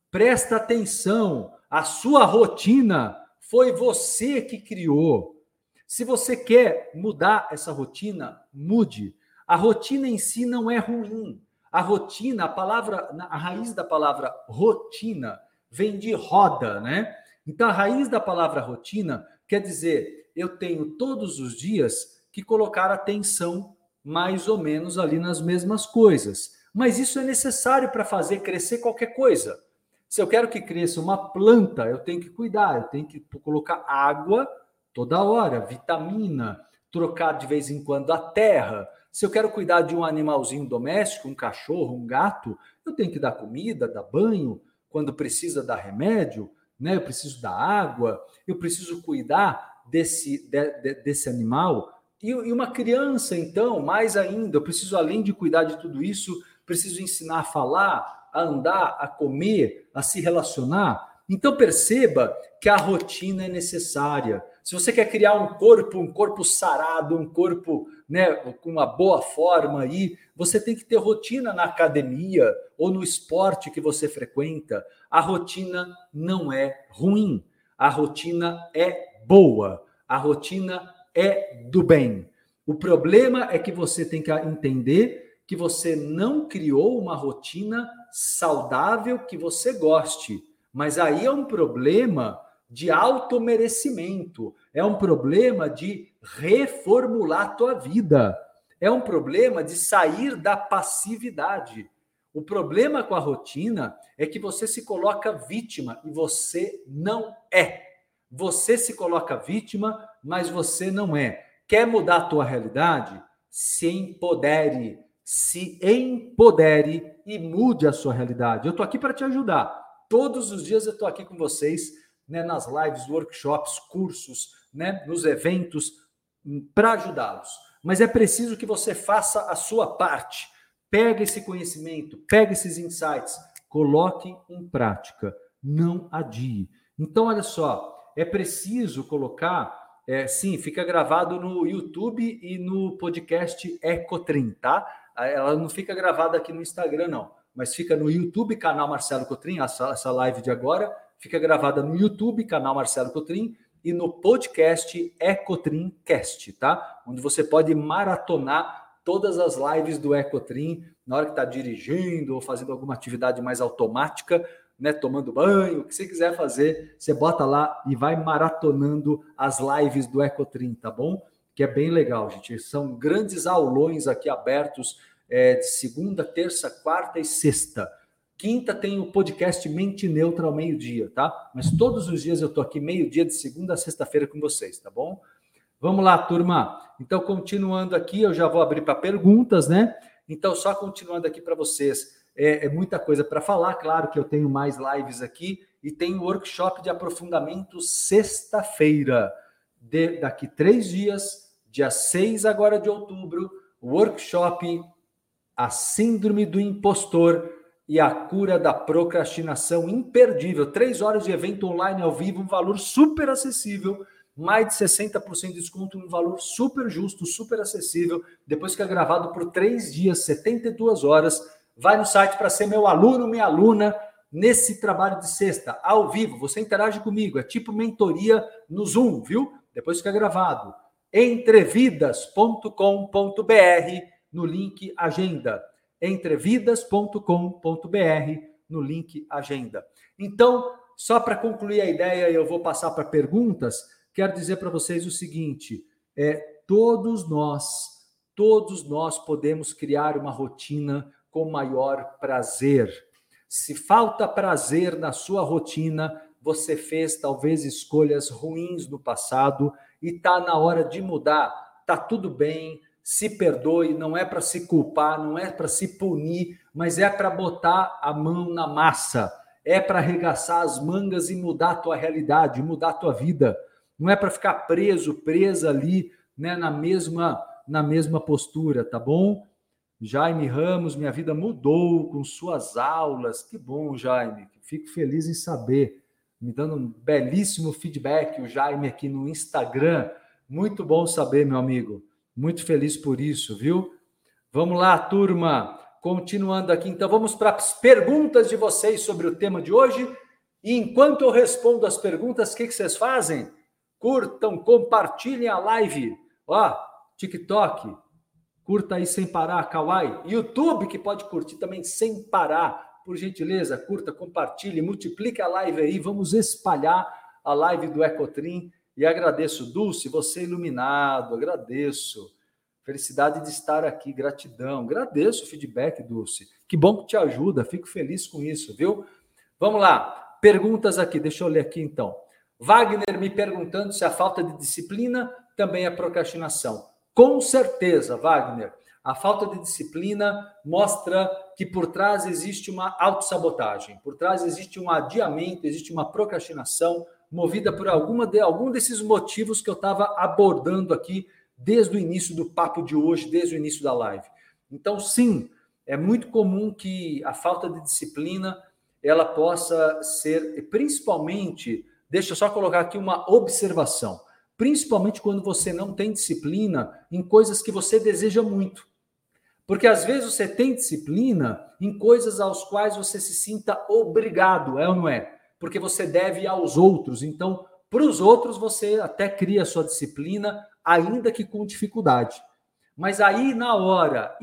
Presta atenção. A sua rotina foi você que criou. Se você quer mudar essa rotina, mude. A rotina em si não é ruim. A rotina, a raiz da palavra rotina vem de roda, né? Então, a raiz da palavra rotina quer dizer, eu tenho todos os dias que colocar atenção mais ou menos ali nas mesmas coisas. Mas isso é necessário para fazer crescer qualquer coisa. Se eu quero que cresça uma planta, eu tenho que cuidar, eu tenho que colocar água toda hora, vitamina, trocar de vez em quando a terra. Se eu quero cuidar de um animalzinho doméstico, um cachorro, um gato, eu tenho que dar comida, dar banho, quando precisa dar remédio, né? Eu preciso dar água, eu preciso cuidar desse animal. E uma criança, então, mais ainda, eu preciso, além de cuidar de tudo isso, preciso ensinar a falar, a andar, a comer, a se relacionar. Então perceba que a rotina é necessária. Se você quer criar um corpo sarado, um corpo, né, com uma boa forma aí, você tem que ter rotina na academia ou no esporte que você frequenta. A rotina não é ruim. A rotina é boa. A rotina é do bem. O problema é que você tem que entender que você não criou uma rotina saudável que você goste. Mas aí é um problema de automerecimento, é um problema de reformular a tua vida, é um problema de sair da passividade. O problema com a rotina é que você se coloca vítima e você não é. Você se coloca vítima, mas você não é. Quer mudar a tua realidade? Se empodere e mude a sua realidade. Eu estou aqui para te ajudar. Todos os dias eu estou aqui com vocês, né, nas lives, workshops, cursos, né, nos eventos, para ajudá-los. Mas é preciso que você faça a sua parte. Pega esse conhecimento, pega esses insights, coloque em prática, não adie. Então, olha só, é preciso colocar... Sim, fica gravado no YouTube e no podcast Ecotrim, tá? Ela não fica gravada aqui no Instagram, não. Mas fica no YouTube, canal Marcelo Cotrim, essa live de agora. Fica gravada no YouTube, canal Marcelo Cotrim, e no podcast Ecotrimcast, tá? Onde você pode maratonar todas as lives do Ecotrim na hora que está dirigindo ou fazendo alguma atividade mais automática, né, tomando banho, o que você quiser fazer, você bota lá e vai maratonando as lives do Ecotrim, tá bom? Que é bem legal, gente. São grandes aulões aqui abertos de segunda, terça, quarta e sexta. Quinta tem o podcast Mente Neutra ao meio-dia, tá? Mas todos os dias eu tô aqui meio-dia de segunda a sexta-feira com vocês, tá bom? Vamos lá, turma. Então, continuando aqui, eu já vou abrir para perguntas, né? Então, só continuando aqui para vocês... É muita coisa para falar, claro que eu tenho mais lives aqui e tem o workshop de aprofundamento sexta-feira, daqui 3 dias, dia 6 agora de outubro, workshop A Síndrome do Impostor e a Cura da Procrastinação, imperdível, 3 horas de evento online ao vivo, um valor super acessível, mais de 60% de desconto, um valor super justo, super acessível, depois que é gravado por 3 dias, 72 horas, vai no site para ser meu aluno, minha aluna, nesse trabalho de sexta, ao vivo. Você interage comigo, é tipo mentoria no Zoom, viu? Depois fica gravado. Entrevidas.com.br, no link Agenda. Entrevidas.com.br, no link Agenda. Então, só para concluir a ideia, eu vou passar para perguntas. Quero dizer para vocês o seguinte, todos nós podemos criar uma rotina com maior prazer. Se falta prazer na sua rotina, você fez talvez escolhas ruins no passado e está na hora de mudar. Está tudo bem, se perdoe, não é para se culpar, não é para se punir, mas é para botar a mão na massa, é para arregaçar as mangas e mudar a tua realidade, mudar a tua vida. Não é para ficar preso, presa ali, né, na mesma postura, tá bom? Jaime Ramos, minha vida mudou com suas aulas. Que bom, Jaime. Fico feliz em saber. Me dando um belíssimo feedback, o Jaime aqui no Instagram. Muito bom saber, meu amigo. Muito feliz por isso, viu? Vamos lá, turma. Continuando aqui, então, vamos para as perguntas de vocês sobre o tema de hoje. E enquanto eu respondo as perguntas, o que vocês fazem? Curtam, compartilhem a live. Ó, TikTok. Curta aí sem parar, Kawaii. YouTube, que pode curtir também sem parar. Por gentileza, curta, compartilhe, multiplique a live aí. Vamos espalhar a live do Ecotrim. E agradeço, Dulce, você iluminado. Agradeço. Felicidade de estar aqui, gratidão. Agradeço o feedback, Dulce. Que bom que te ajuda, fico feliz com isso, viu? Vamos lá, perguntas aqui. Deixa eu ler aqui, então. Wagner me perguntando se a falta de disciplina também é procrastinação. Com certeza, Wagner, a falta de disciplina mostra que por trás existe uma autossabotagem, por trás existe um adiamento, existe uma procrastinação movida por algum desses motivos que eu estava abordando aqui desde o início do papo de hoje, desde o início da live. Então, sim, é muito comum que a falta de disciplina ela possa ser, principalmente, deixa eu só colocar aqui uma observação, principalmente quando você não tem disciplina em coisas que você deseja muito. Porque às vezes você tem disciplina em coisas aos quais você se sinta obrigado, é ou não é? Porque você deve aos outros. Então, para os outros, você até cria a sua disciplina, ainda que com dificuldade. Mas aí, na hora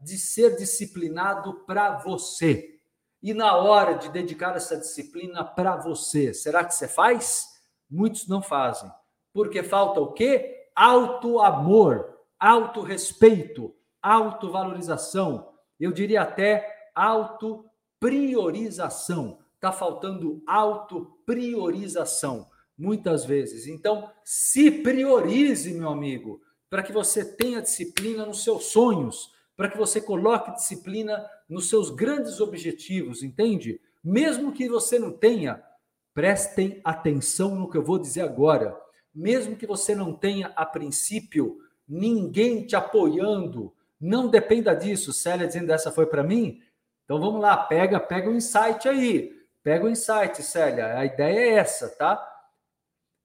de ser disciplinado para você, e na hora de dedicar essa disciplina para você, será que você faz? Muitos não fazem, porque falta o quê? Auto-amor, auto-respeito, auto-valorização, eu diria até auto-priorização. Está faltando auto-priorização, muitas vezes. Então, se priorize, meu amigo, para que você tenha disciplina nos seus sonhos, para que você coloque disciplina nos seus grandes objetivos, entende? Mesmo que você não tenha, Prestem atenção no que eu vou dizer agora. Mesmo que você não tenha, a princípio, ninguém te apoiando, não dependa disso. Célia dizendo, essa foi para mim? Então, vamos lá, pega o insight aí. Pega o insight, Célia. A ideia é essa, tá?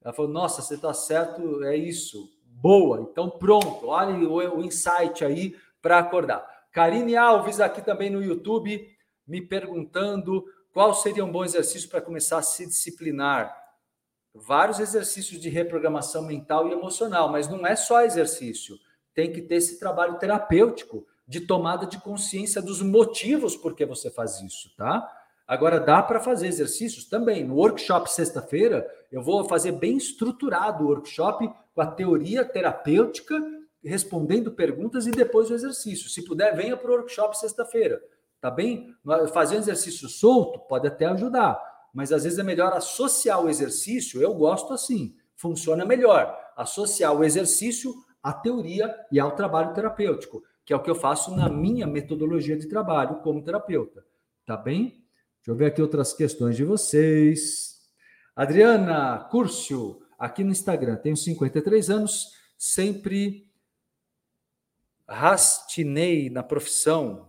Ela falou, nossa, você está certo, é isso. Boa, então pronto. Olha o insight aí para acordar. Karine Alves aqui também no YouTube, me perguntando qual seria um bom exercício para começar a se disciplinar. Vários exercícios de reprogramação mental e emocional, mas não é só exercício. Tem que ter esse trabalho terapêutico de tomada de consciência dos motivos por que você faz isso, tá? Agora, dá para fazer exercícios também. No workshop sexta-feira, eu vou fazer bem estruturado o workshop com a teoria terapêutica, respondendo perguntas e depois o exercício. Se puder, venha para o workshop sexta-feira, tá bem? Fazer um exercício solto pode até ajudar. Mas às vezes é melhor associar o exercício, eu gosto assim, funciona melhor. Associar o exercício à teoria e ao trabalho terapêutico, que é o que eu faço na minha metodologia de trabalho como terapeuta, tá bem? Deixa eu ver aqui outras questões de vocês. Adriana Curcio, aqui no Instagram, tenho 53 anos, sempre rastinei na profissão.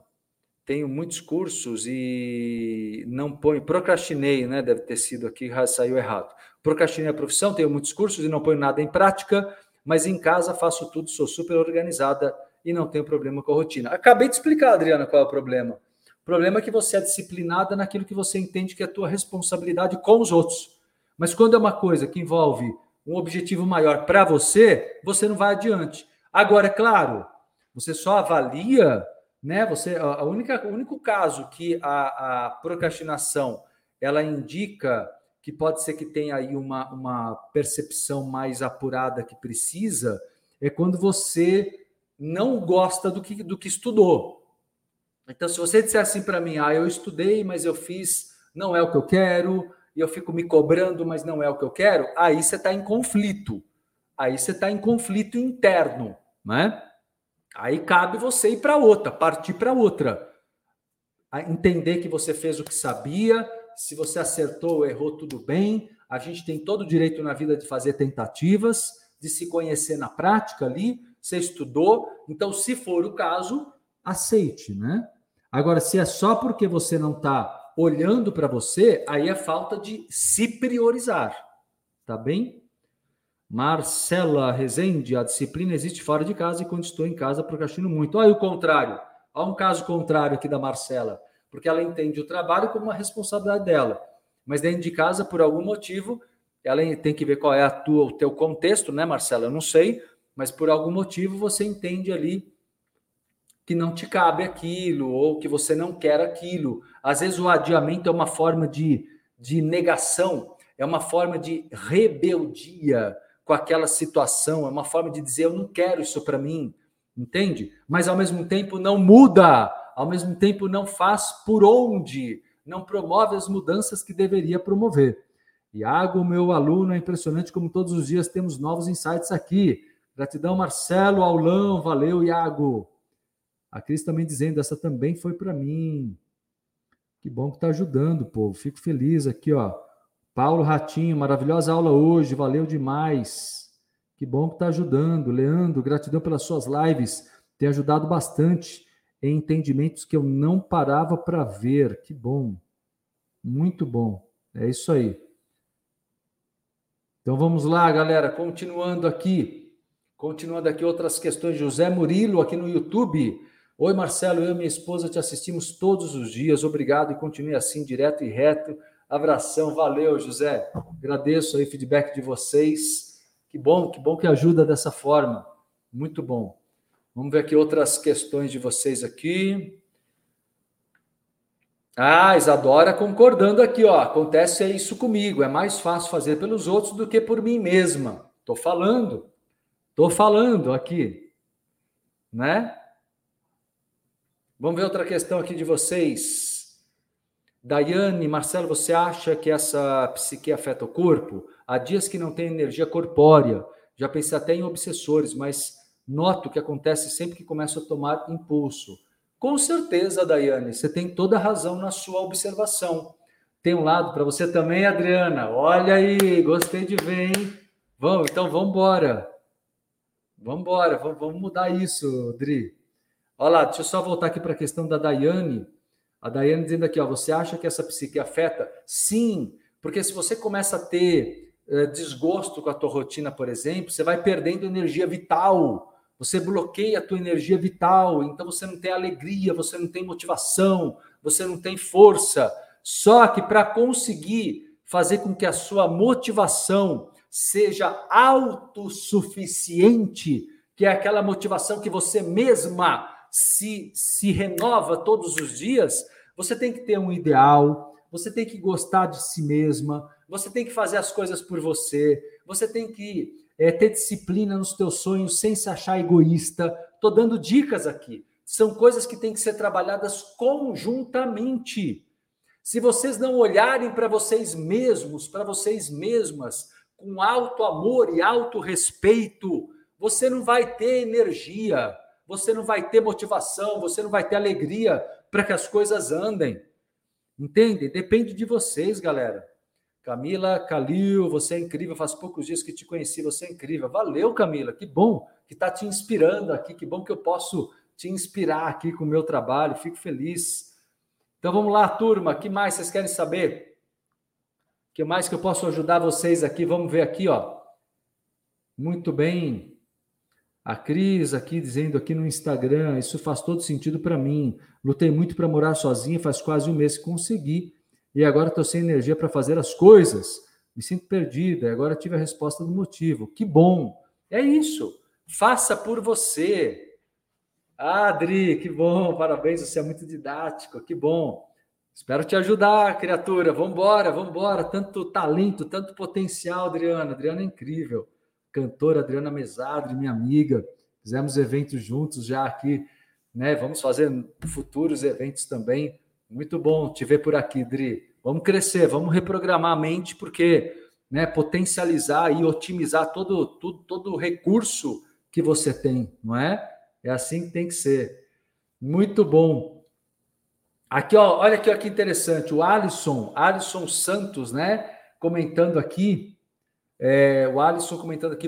Tenho muitos cursos e não ponho... Procrastinei, né? Deve ter sido aqui, saiu errado. Procrastinei a profissão, tenho muitos cursos e não ponho nada em prática, mas em casa faço tudo, sou super organizada e não tenho problema com a rotina. Acabei de explicar, Adriana, qual é o problema. O problema é que você é disciplinada naquilo que você entende que é a tua responsabilidade com os outros. Mas quando é uma coisa que envolve um objetivo maior para você, você não vai adiante. Agora, é claro, você só avalia... Né? Você, o único caso que a procrastinação ela indica que pode ser que tenha aí uma percepção mais apurada que precisa é quando você não gosta do que estudou. Então, se você disser assim para mim, eu estudei, mas eu fiz, não é o que eu quero, e eu fico me cobrando, mas não é o que eu quero, aí você está em conflito. Aí você está em conflito interno, né? Aí cabe você ir para outra, partir para outra. Entender que você fez o que sabia, se você acertou ou errou, tudo bem. A gente tem todo o direito na vida de fazer tentativas, de se conhecer na prática ali, você estudou. Então, se for o caso, aceite, né? Agora, se é só porque você não está olhando para você, aí é falta de se priorizar, tá bem? Marcela Rezende, a disciplina existe fora de casa e quando estou em casa procrastino muito. Olha o contrário, olha um caso contrário aqui da Marcela, porque ela entende o trabalho como uma responsabilidade dela, mas dentro de casa, por algum motivo, ela tem que ver qual é o teu contexto, né, Marcela? Eu não sei, mas por algum motivo você entende ali que não te cabe aquilo ou que você não quer aquilo. Às vezes o adiamento é uma forma de negação, é uma forma de rebeldia com aquela situação, é uma forma de dizer, eu não quero isso para mim, entende? Mas ao mesmo tempo não muda, ao mesmo tempo não faz por onde, não promove as mudanças que deveria promover. Iago, meu aluno, é impressionante como todos os dias temos novos insights aqui. Gratidão, Marcelo, aulão, valeu, Iago. A Cris também dizendo, essa também foi para mim. Que bom que está ajudando, povo, fico feliz aqui, ó. Paulo Ratinho, maravilhosa aula hoje, valeu demais. Que bom que está ajudando. Leandro, gratidão pelas suas lives, tem ajudado bastante em entendimentos que eu não parava para ver. Que bom, muito bom, é isso aí. Então vamos lá, galera, continuando aqui outras questões. José Murilo aqui no YouTube. Oi, Marcelo, eu e minha esposa te assistimos todos os dias, obrigado e continue assim, direto e reto. Abração, valeu, José. Agradeço aí o feedback de vocês. Que bom que ajuda dessa forma. Muito bom. Vamos ver aqui outras questões de vocês aqui. Isadora concordando aqui, ó. Acontece isso comigo. É mais fácil fazer pelos outros do que por mim mesma. Tô falando aqui, né? Vamos ver outra questão aqui de vocês. Daiane, Marcelo, você acha que essa psique afeta o corpo? Há dias que não tem energia corpórea. Já pensei até em obsessores, mas noto que acontece sempre que começo a tomar impulso. Com certeza, Daiane, você tem toda a razão na sua observação. Tem um lado para você também, Adriana. Olha aí, gostei de ver, hein? Vamos, então vamos embora. Vamos embora, vamos mudar isso, Dri. Olha lá, deixa eu só voltar aqui para a questão da Daiane. A Daiane dizendo aqui, ó, você acha que essa psique afeta? Sim, porque se você começa a ter desgosto com a tua rotina, por exemplo, você vai perdendo energia vital, você bloqueia a tua energia vital, então você não tem alegria, você não tem motivação, você não tem força. Só que para conseguir fazer com que a sua motivação seja autossuficiente, que é aquela motivação que você mesma se renova todos os dias, você tem que ter um ideal, você tem que gostar de si mesma, você tem que fazer as coisas por você, você tem que ter disciplina nos teus sonhos sem se achar egoísta. Estou dando dicas aqui. São coisas que têm que ser trabalhadas conjuntamente. Se vocês não olharem para vocês mesmos, para vocês mesmas, com alto amor e alto respeito, você não vai ter energia, você não vai ter motivação, você não vai ter alegria para que as coisas andem. Entende? Depende de vocês, galera. Camila, Calil, você é incrível, faz poucos dias que te conheci, você é incrível. Valeu, Camila, que bom que está te inspirando aqui, que bom que eu posso te inspirar aqui com o meu trabalho, fico feliz. Então vamos lá, turma, o que mais vocês querem saber? O que mais que eu posso ajudar vocês aqui? Vamos ver aqui, ó. Muito bem. A Cris aqui dizendo aqui no Instagram, isso faz todo sentido para mim. Lutei muito para morar sozinha, faz quase um mês que consegui. E agora estou sem energia para fazer as coisas. Me sinto perdida. E agora tive a resposta do motivo. Que bom. É isso. Faça por você. Ah, Adri, que bom. Parabéns, você é muito didático. Que bom. Espero te ajudar, criatura. Vamos embora. Tanto talento, tanto potencial, Adriana. Adriana é incrível. Cantora Adriana Mezadri, minha amiga. Fizemos eventos juntos já aqui, né? Vamos fazer futuros eventos também. Muito bom te ver por aqui, Dri. Vamos crescer, vamos reprogramar a mente, porque, né, potencializar e otimizar todo o recurso que você tem, não é? É assim que tem que ser. Muito bom. Aqui, ó, olha aqui, ó, que interessante, o Alisson Santos, né, comentando aqui,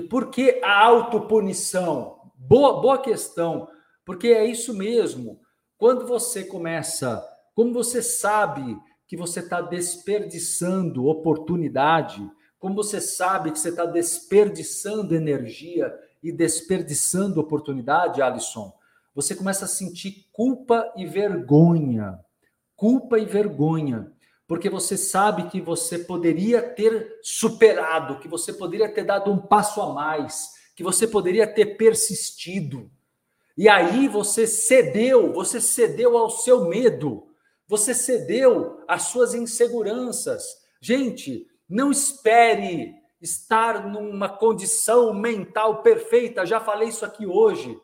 por que a autopunição? Boa questão, porque é isso mesmo, quando você começa, como você sabe que você está desperdiçando oportunidade, como você sabe que você está desperdiçando energia e desperdiçando oportunidade, Alisson, você começa a sentir culpa e vergonha, porque você sabe que você poderia ter superado, que você poderia ter dado um passo a mais, que você poderia ter persistido. E aí você cedeu ao seu medo, você cedeu às suas inseguranças. Gente, não espere estar numa condição mental perfeita, já falei isso aqui hoje.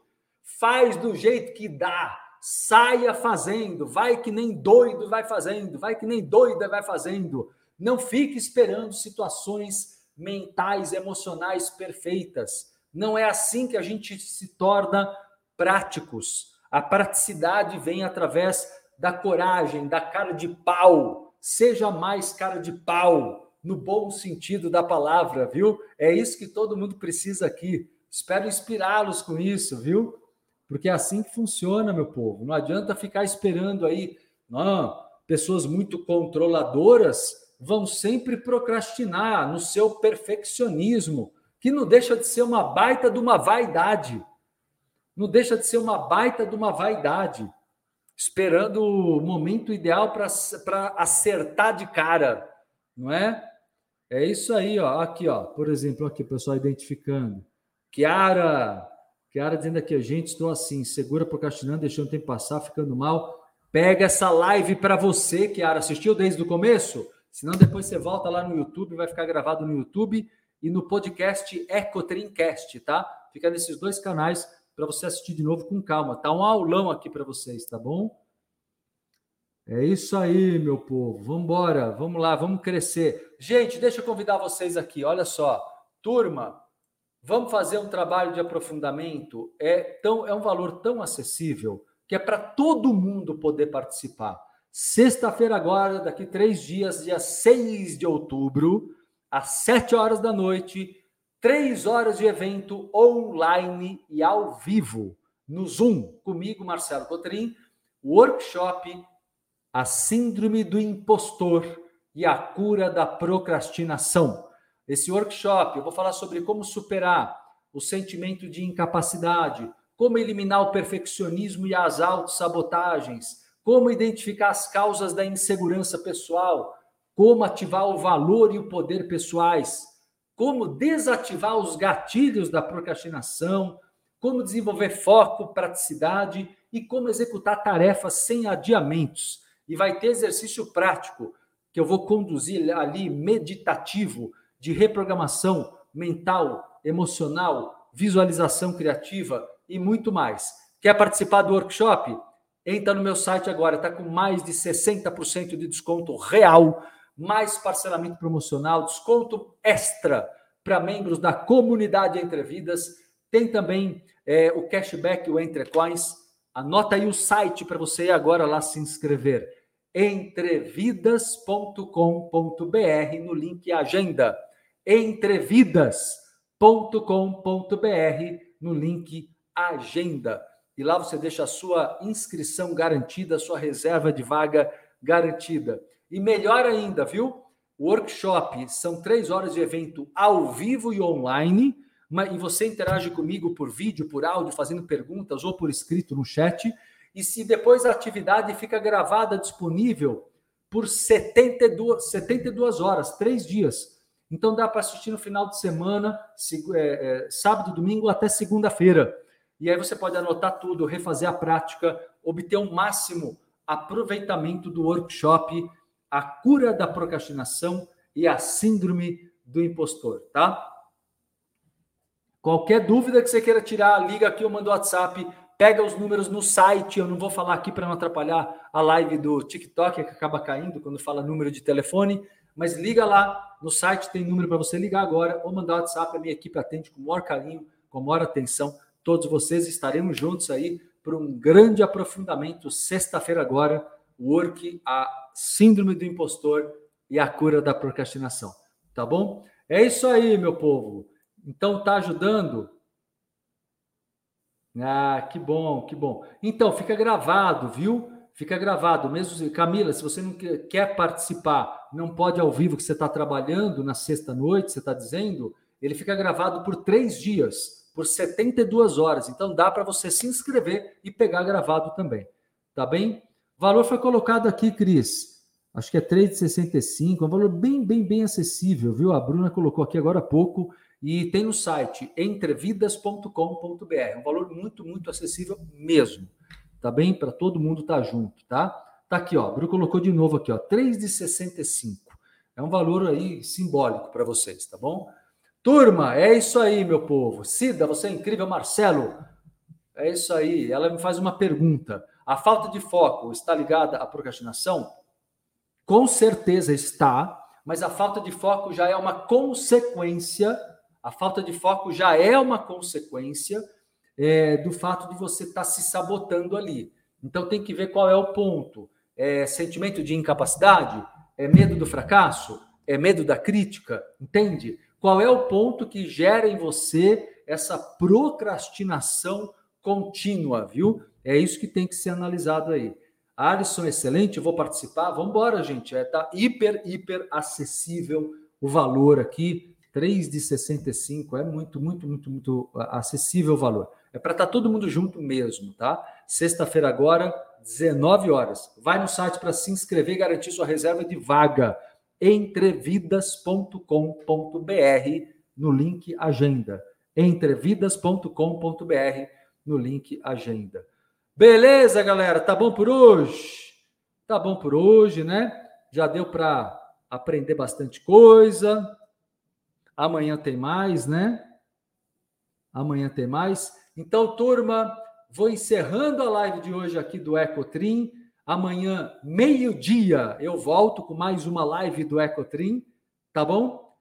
Faz do jeito que dá. Saia fazendo, vai que nem doida vai fazendo. Não fique esperando situações mentais, emocionais perfeitas. Não é assim que a gente se torna práticos. A praticidade vem através da coragem, da cara de pau. Seja mais cara de pau, no bom sentido da palavra, viu? É isso que todo mundo precisa aqui. Espero inspirá-los com isso, viu? Porque é assim que funciona, meu povo. Não adianta ficar esperando aí. Não, pessoas muito controladoras vão sempre procrastinar no seu perfeccionismo, que não deixa de ser uma baita de uma vaidade. Esperando o momento ideal para acertar de cara, não é? É isso aí, ó. Aqui, ó. Por exemplo, aqui o pessoal identificando. Kiara dizendo aqui, gente, estou assim, segura, procrastinando, deixando o tempo passar, ficando mal. Pega essa live para você, Kiara. Assistiu desde o começo? Senão depois você volta lá no YouTube, vai ficar gravado no YouTube e no podcast Ecotrimcast, tá? Fica nesses dois canais para você assistir de novo com calma. Tá um aulão aqui para vocês, tá bom? É isso aí, meu povo. Vamos embora, vamos lá, vamos crescer. Gente, deixa eu convidar vocês aqui, olha só. Turma, vamos fazer um trabalho de aprofundamento, é um valor tão acessível que é para todo mundo poder participar. Sexta-feira agora, daqui 3 dias, dia 6 de outubro, às 7h, 3 horas de evento online e ao vivo, no Zoom, comigo, Marcelo Cotrim, workshop A Síndrome do Impostor e a Cura da Procrastinação. Esse workshop eu vou falar sobre como superar o sentimento de incapacidade, como eliminar o perfeccionismo e as autossabotagens, como identificar as causas da insegurança pessoal, como ativar o valor e o poder pessoais, como desativar os gatilhos da procrastinação, como desenvolver foco, praticidade e como executar tarefas sem adiamentos. E vai ter exercício prático, que eu vou conduzir ali, meditativo, de reprogramação mental, emocional, visualização criativa e muito mais. Quer participar do workshop? Entra no meu site agora, está com mais de 60% de desconto real, mais parcelamento promocional, desconto extra para membros da comunidade Entrevidas. Tem também o cashback, o Entrecoins. Anota aí o site para você ir agora lá se inscrever. Entrevidas.com.br, no link Agenda. Entrevidas.com.br, no link Agenda. E lá você deixa a sua inscrição garantida, a sua reserva de vaga garantida. E melhor ainda, viu? O workshop são 3 horas de evento ao vivo e online, e você interage comigo por vídeo, por áudio, fazendo perguntas ou por escrito no chat. E se depois a atividade fica gravada, disponível por 72 horas, 3 dias. Então dá para assistir no final de semana, sábado, domingo até segunda-feira. E aí você pode anotar tudo, refazer a prática, obter o máximo aproveitamento do workshop A Cura da Procrastinação e a Síndrome do Impostor, tá? Qualquer dúvida que você queira tirar, liga aqui ou manda o WhatsApp, pega os números no site, eu não vou falar aqui para não atrapalhar a live do TikTok, que acaba caindo quando fala número de telefone, mas liga lá, no site tem número para você ligar agora ou mandar o WhatsApp, a minha equipe atende com o maior carinho, com a maior atenção. Todos vocês estaremos juntos aí para um grande aprofundamento. Sexta-feira agora, a Síndrome do Impostor e a Cura da Procrastinação. Tá bom? É isso aí, meu povo. Então, tá ajudando? Ah, que bom, que bom. Então, fica gravado, viu? Fica gravado. Mesmo, Camila, se você não quer participar, não pode ao vivo que você está trabalhando na sexta-noite, você está dizendo, ele fica gravado por 3 dias. Por 72 horas, então dá para você se inscrever e pegar gravado também, tá bem? O valor foi colocado aqui, Cris, acho que é R$3,65, é um valor bem acessível, viu? A Bruna colocou aqui agora há pouco e tem no site entrevidas.com.br, um valor muito acessível mesmo, tá bem? Para todo mundo estar junto, tá? Tá aqui, ó, a Bruna colocou de novo aqui, ó, R$3,65, é um valor aí simbólico para vocês, tá bom? Turma, é isso aí, meu povo. Cida, você é incrível. Marcelo, é isso aí. Ela me faz uma pergunta. A falta de foco está ligada à procrastinação? Com certeza está, mas a falta de foco já é uma consequência. A falta de foco já é uma consequência do fato de você estar se sabotando ali. Então tem que ver qual é o ponto. É sentimento de incapacidade? É medo do fracasso? É medo da crítica? Entende? Qual é o ponto que gera em você essa procrastinação contínua, viu? É isso que tem que ser analisado aí. Alisson, excelente, eu vou participar. Vamos embora, gente. Tá hiper acessível o valor aqui. R$3,65 é muito acessível o valor. É para estar todo mundo junto mesmo, tá? Sexta-feira agora, 19 horas. Vai no site para se inscrever e garantir sua reserva de vaga. entrevidas.com.br, no link Agenda. entrevidas.com.br, no link Agenda. Beleza, galera? Tá bom por hoje? Tá bom por hoje, né? Já deu para aprender bastante coisa. Amanhã tem mais, né? Amanhã tem mais. Então, turma, vou encerrando a live de hoje aqui do Ecotrim. Amanhã, meio-dia, eu volto com mais uma live do Ecotrim, tá bom?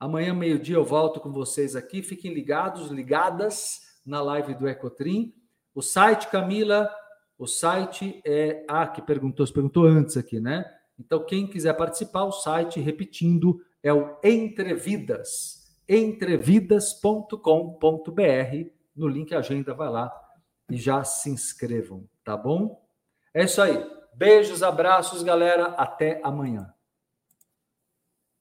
Amanhã, meio-dia, eu volto com vocês aqui. Fiquem ligados, ligadas na live do Ecotrim. O site, Camila, O site é... Ah, que perguntou antes aqui, né? Então, quem quiser participar, o site, repetindo, é o Entrevidas, entrevidas.com.br. No link agenda, vai lá e já se inscrevam, tá bom? É isso aí. Beijos, abraços, galera. Até amanhã.